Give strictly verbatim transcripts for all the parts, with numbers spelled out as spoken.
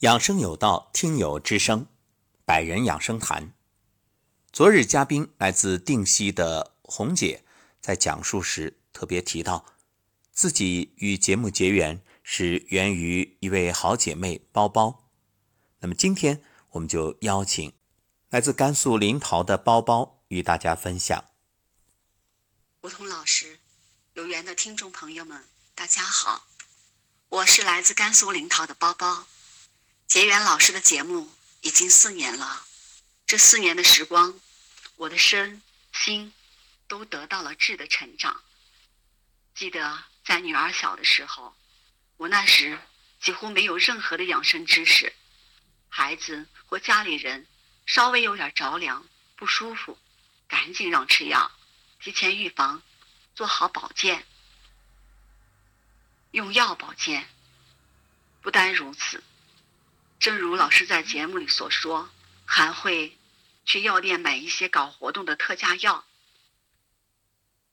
养生有道，听友之声，百人养生谈。昨日嘉宾来自定西的红姐，在讲述时特别提到，自己与节目结缘是源于一位好姐妹包包。那么今天我们就邀请来自甘肃临洮的包包与大家分享。吴桐老师，有缘的听众朋友们，大家好，我是来自甘肃临洮的包包。结缘老师的节目已经四年了，这四年的时光，我的身心都得到了质的成长。记得在女儿小的时候，我那时几乎没有任何的养生知识，孩子或家里人稍微有点着凉不舒服，赶紧让吃药，提前预防，做好保健，用药保健。不单如此，正如老师在节目里所说，还会去药店买一些搞活动的特价药。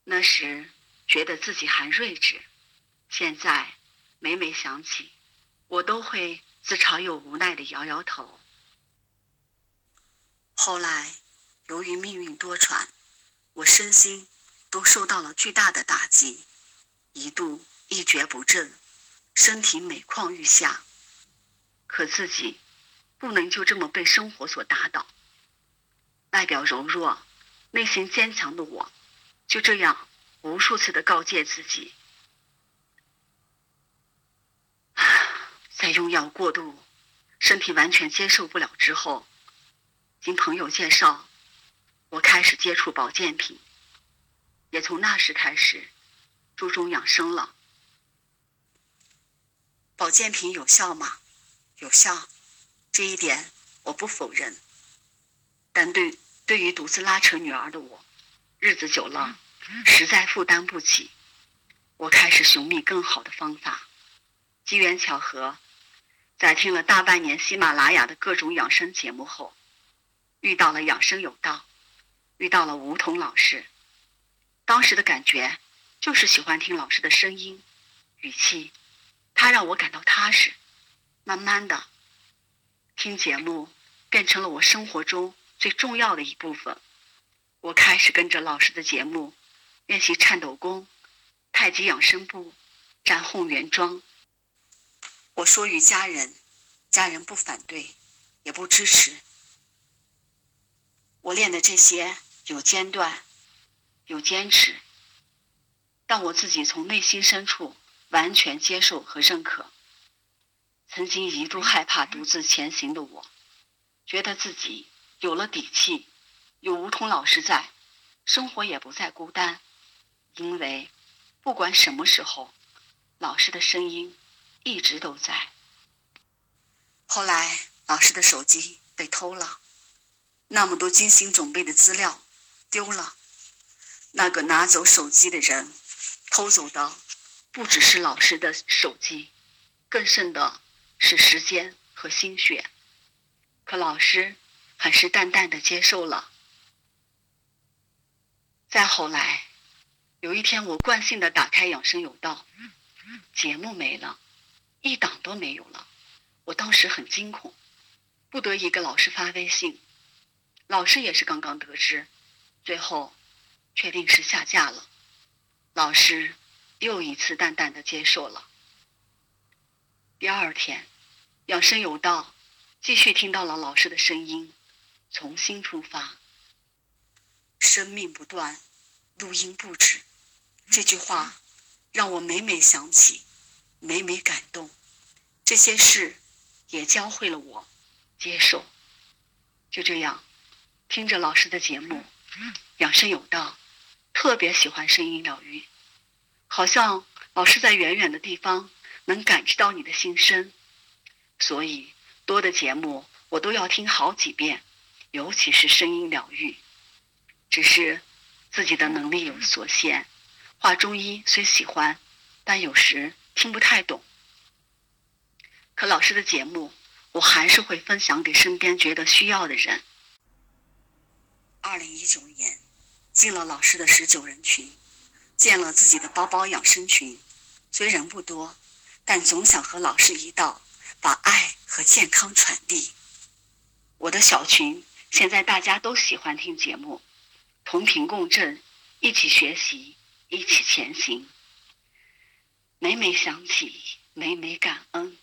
那时觉得自己还睿智，现在每每想起，我都会自嘲又无奈地摇摇头。后来由于命运多舛，我身心都受到了巨大的打击，一度一蹶不振，身体每况愈下。可自己不能就这么被生活所打倒，外表柔弱，内心坚强的我，就这样无数次的告诫自己，在用药过度，身体完全接受不了之后，经朋友介绍，我开始接触保健品，也从那时开始注重养生了。保健品有效吗？有效，这一点我不否认，但对对于独自拉扯女儿的我，日子久了实在负担不起。我开始寻觅更好的方法，机缘巧合，在听了大半年喜马拉雅的各种养生节目后，遇到了养生有道，遇到了吴桐老师。当时的感觉就是喜欢听老师的声音语气，他让我感到踏实。慢慢的，听节目变成了我生活中最重要的一部分。我开始跟着老师的节目练习颤抖功、太极养生步、展宏元桩。我说与家人，家人不反对，也不支持。我练的这些有间断，有坚持，但我自己从内心深处完全接受和认可。曾经一度害怕独自前行的我，觉得自己有了底气，有吴桐老师在，生活也不再孤单。因为不管什么时候，老师的声音一直都在。后来老师的手机被偷了，那么多精心准备的资料丢了。那个拿走手机的人，偷走的不只是老师的手机，更甚的是时间和心血。可老师还是淡淡的接受了。再后来有一天，我惯性的打开养生有道，节目没了，一档都没有了。我当时很惊恐，不得已给老师发微信，老师也是刚刚得知，最后确定是下架了。老师又一次淡淡的接受了。第二天，养生有道继续听到了老师的声音，重新出发。生命不断，录音不止，这句话让我每每想起，每每感动。这些事也教会了我接受。就这样听着老师的节目，养生有道，特别喜欢声音疗愈，好像老师在远远的地方能感知到你的心声，所以多的节目我都要听好几遍，尤其是声音疗愈。只是自己的能力有所限，画中医虽喜欢，但有时听不太懂。可老师的节目我还是会分享给身边觉得需要的人。二零一九年进了老师的十九人群，建了自己的包包养生群，虽然不多，但总想和老师一道把爱和健康传递。我的小群，现在大家都喜欢听节目，同频共振，一起学习，一起前行。每每想起，每每感恩，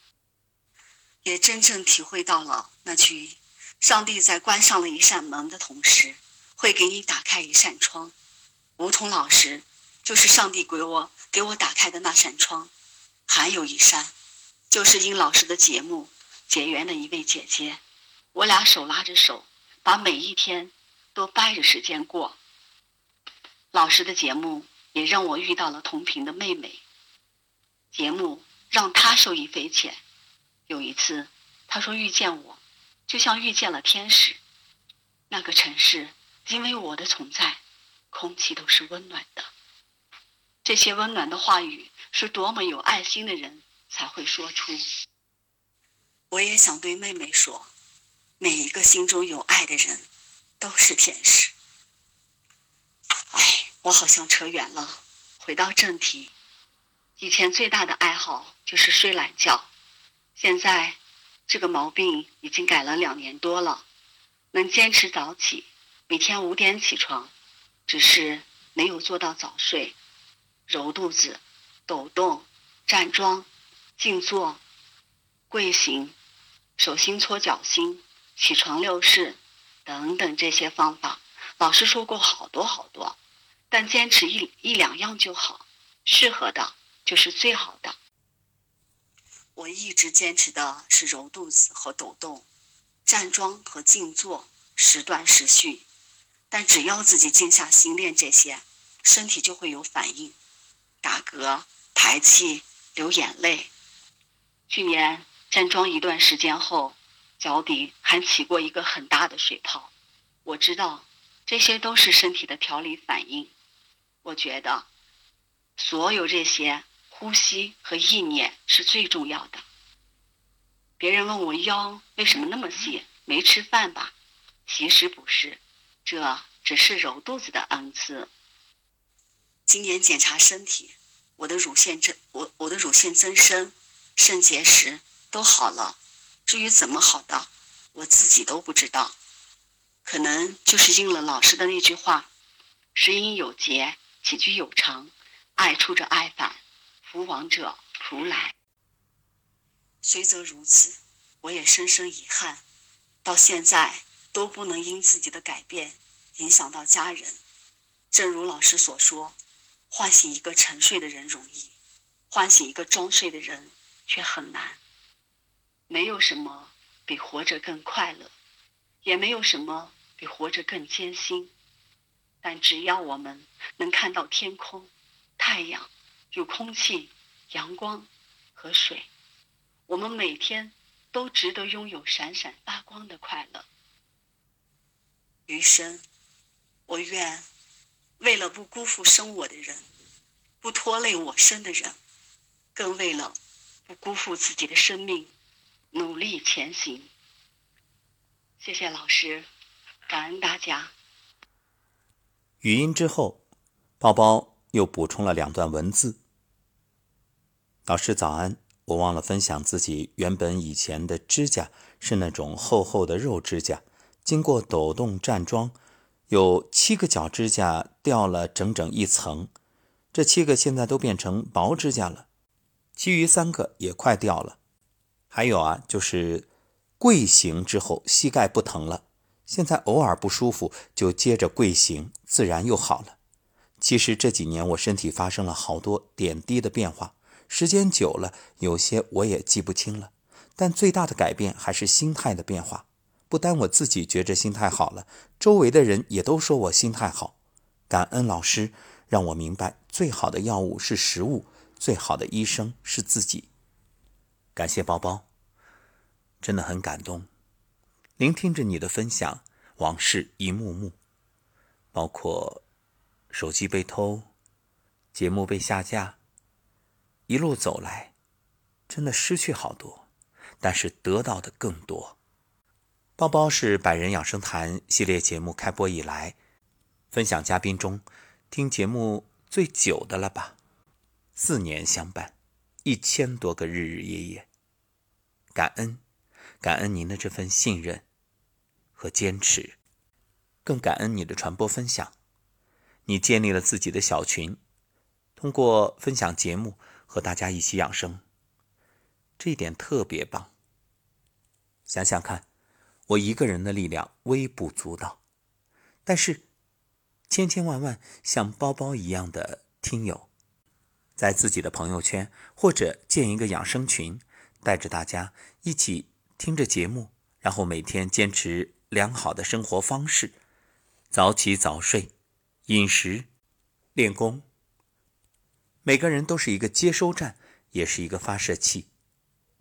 也真正体会到了那句上帝在关上了一扇门的同时会给你打开一扇窗。梧桐老师就是上帝给我给我打开的那扇窗，还有一扇就是因老师的节目结缘的一位姐姐，我俩手拉着手把每一天都掰着时间过。老师的节目也让我遇到了同频的妹妹，节目让她受益匪浅。有一次她说遇见我就像遇见了天使，那个城市因为我的存在空气都是温暖的。这些温暖的话语是多么有爱心的人才会说出。我也想对妹妹说，每一个心中有爱的人都是天使。哎，我好像扯远了，回到正题。以前最大的爱好就是睡懒觉，现在这个毛病已经改了两年多了，能坚持早起，每天五点起床，只是没有做到早睡。揉肚子、抖动、站桩、静坐、跪行、手心搓脚心、起床六式等等，这些方法老师说过好多好多，但坚持一一两样就好，适合的就是最好的。我一直坚持的是揉肚子和抖动，站桩和静坐时断时续，但只要自己静下心练这些，身体就会有反应，打嗝、排气、流眼泪。去年站桩一段时间后，脚底还起过一个很大的水泡。我知道这些都是身体的调理反应。我觉得所有这些呼吸和意念是最重要的。别人问我腰为什么那么细，没吃饭吧？其实不是，这只是揉肚子的恩赐。今年检查身体，我的乳腺增我我的乳腺增生、肾结石都好了，至于怎么好的，我自己都不知道。可能就是应了老师的那句话：时因有节，起居有常，爱出者爱返，福往者福来。虽则如此，我也深深遗憾，到现在都不能因自己的改变影响到家人。正如老师所说，唤醒一个沉睡的人容易，唤醒一个装睡的人却很难。没有什么比活着更快乐，也没有什么比活着更艰辛。但只要我们能看到天空、太阳、有空气、阳光和水，我们每天都值得拥有闪闪发光的快乐。余生，我愿为了不辜负生我的人，不拖累我生的人，更为了不辜负自己的生命，努力前行。谢谢老师，感恩大家。语音之后，宝宝又补充了两段文字。老师早安，我忘了分享自己原本以前的指甲是那种厚厚的肉指甲，经过抖动站桩，有七个脚指甲掉了整整一层，这七个现在都变成薄指甲了，其余三个也快掉了。还有啊，就是跪行之后膝盖不疼了，现在偶尔不舒服就接着跪行，自然又好了。其实这几年我身体发生了好多点滴的变化，时间久了有些我也记不清了，但最大的改变还是心态的变化。不单我自己觉着心态好了，周围的人也都说我心态好。感恩老师让我明白，最好的药物是食物，最好的医生是自己。感谢宝宝，真的很感动。聆听着你的分享，往事一幕幕，包括手机被偷，节目被下架，一路走来，真的失去好多，但是得到的更多。包包是百人养生谈系列节目开播以来，分享嘉宾中听节目最久的了吧？四年相伴，一千多个日日夜夜。感恩，感恩您的这份信任和坚持，更感恩你的传播分享。你建立了自己的小群，通过分享节目和大家一起养生，这一点特别棒。想想看，我一个人的力量微不足道，但是千千万万像包包一样的听友，在自己的朋友圈或者建一个养生群，带着大家一起听着节目，然后每天坚持良好的生活方式，早起早睡，饮食，练功。每个人都是一个接收站，也是一个发射器。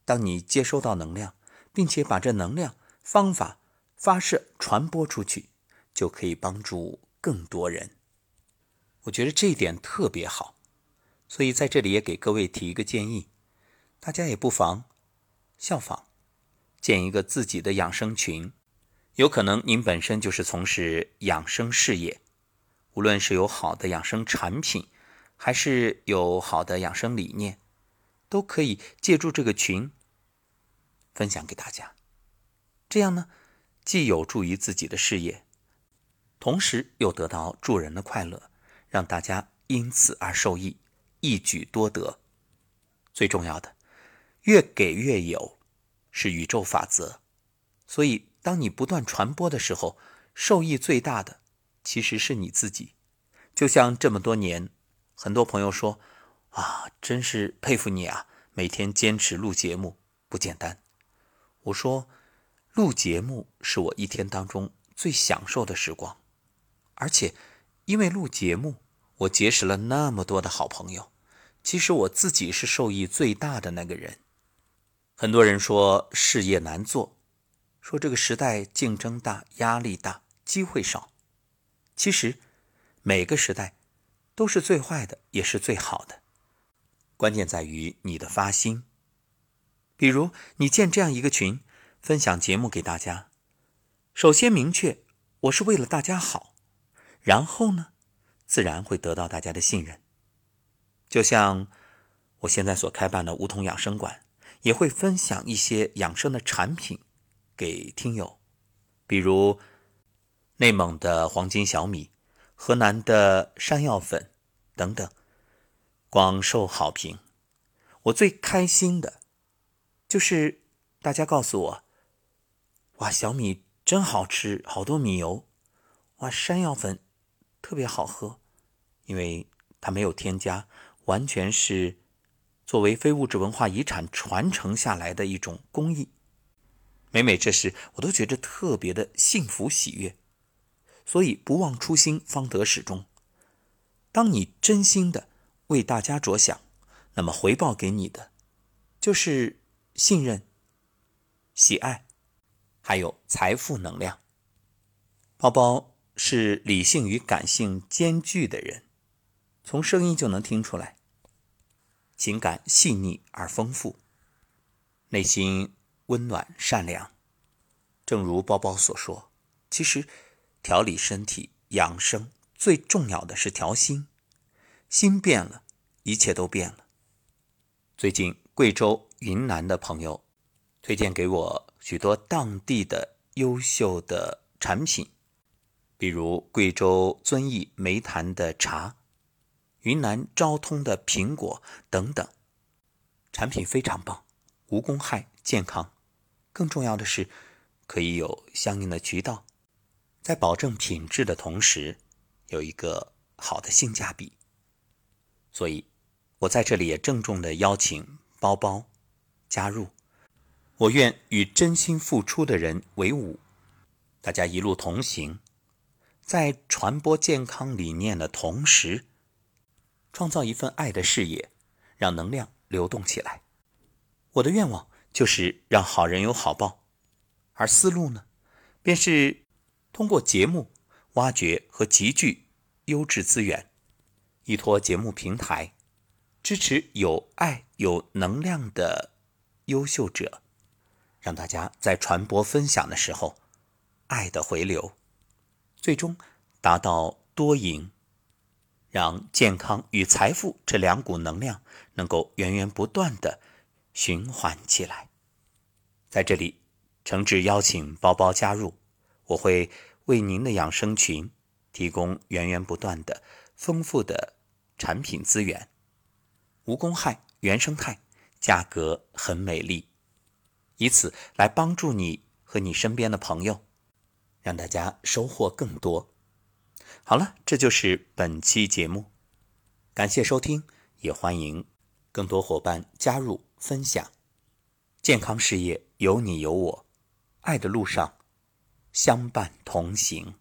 当你接收到能量，并且把这能量方法发射传播出去，就可以帮助更多人。我觉得这一点特别好，所以在这里也给各位提一个建议，大家也不妨效仿，建一个自己的养生群。有可能您本身就是从事养生事业，无论是有好的养生产品，还是有好的养生理念，都可以借助这个群分享给大家。这样呢，既有助于自己的事业，同时又得到助人的快乐，让大家因此而受益，一举多得。最重要的，越给越有，是宇宙法则。所以当你不断传播的时候，受益最大的其实是你自己。就像这么多年，很多朋友说啊，真是佩服你啊，每天坚持录节目不简单。我说，录节目是我一天当中最享受的时光，而且因为录节目，我结识了那么多的好朋友，其实我自己是受益最大的那个人。很多人说事业难做，说这个时代竞争大，压力大，机会少。其实每个时代都是最坏的，也是最好的，关键在于你的发心。比如你建这样一个群，分享节目给大家，首先明确我是为了大家好，然后呢，自然会得到大家的信任。就像我现在所开办的梧桐养生馆，也会分享一些养生的产品给听友，比如内蒙的黄金小米，河南的山药粉等等，广受好评。我最开心的就是大家告诉我，哇，小米真好吃，好多米油。哇，山药粉特别好喝，因为它没有添加，完全是作为非物质文化遗产传承下来的一种工艺。每每这时，我都觉得特别的幸福喜悦。所以不忘初心，方得始终。当你真心的为大家着想，那么回报给你的就是信任、喜爱，还有财富能量。包包是理性与感性兼具的人，从声音就能听出来，情感细腻而丰富，内心温暖善良。正如包包所说，其实调理身体养生最重要的是调心，心变了，一切都变了。最近贵州、云南的朋友推荐给我许多当地的优秀的产品，比如贵州遵义湄潭的茶，云南昭通的苹果等等，产品非常棒，无公害，健康。更重要的是，可以有相应的渠道，在保证品质的同时，有一个好的性价比。所以我在这里也郑重地邀请包包加入，我愿与真心付出的人为伍，大家一路同行，在传播健康理念的同时，创造一份爱的事业，让能量流动起来。我的愿望就是让好人有好报，而思路呢，便是通过节目挖掘和集聚优质资源，依托节目平台，支持有爱有能量的优秀者，让大家在传播分享的时候，爱的回流，最终达到多赢，让健康与财富这两股能量能够源源不断地循环起来。在这里诚挚邀请包包加入，我会为您的养生群提供源源不断的丰富的产品资源，无公害、原生态，价格很美丽，以此来帮助你和你身边的朋友，让大家收获更多。好了，这就是本期节目，感谢收听，也欢迎更多伙伴加入分享。健康事业有你有我，爱的路上相伴同行。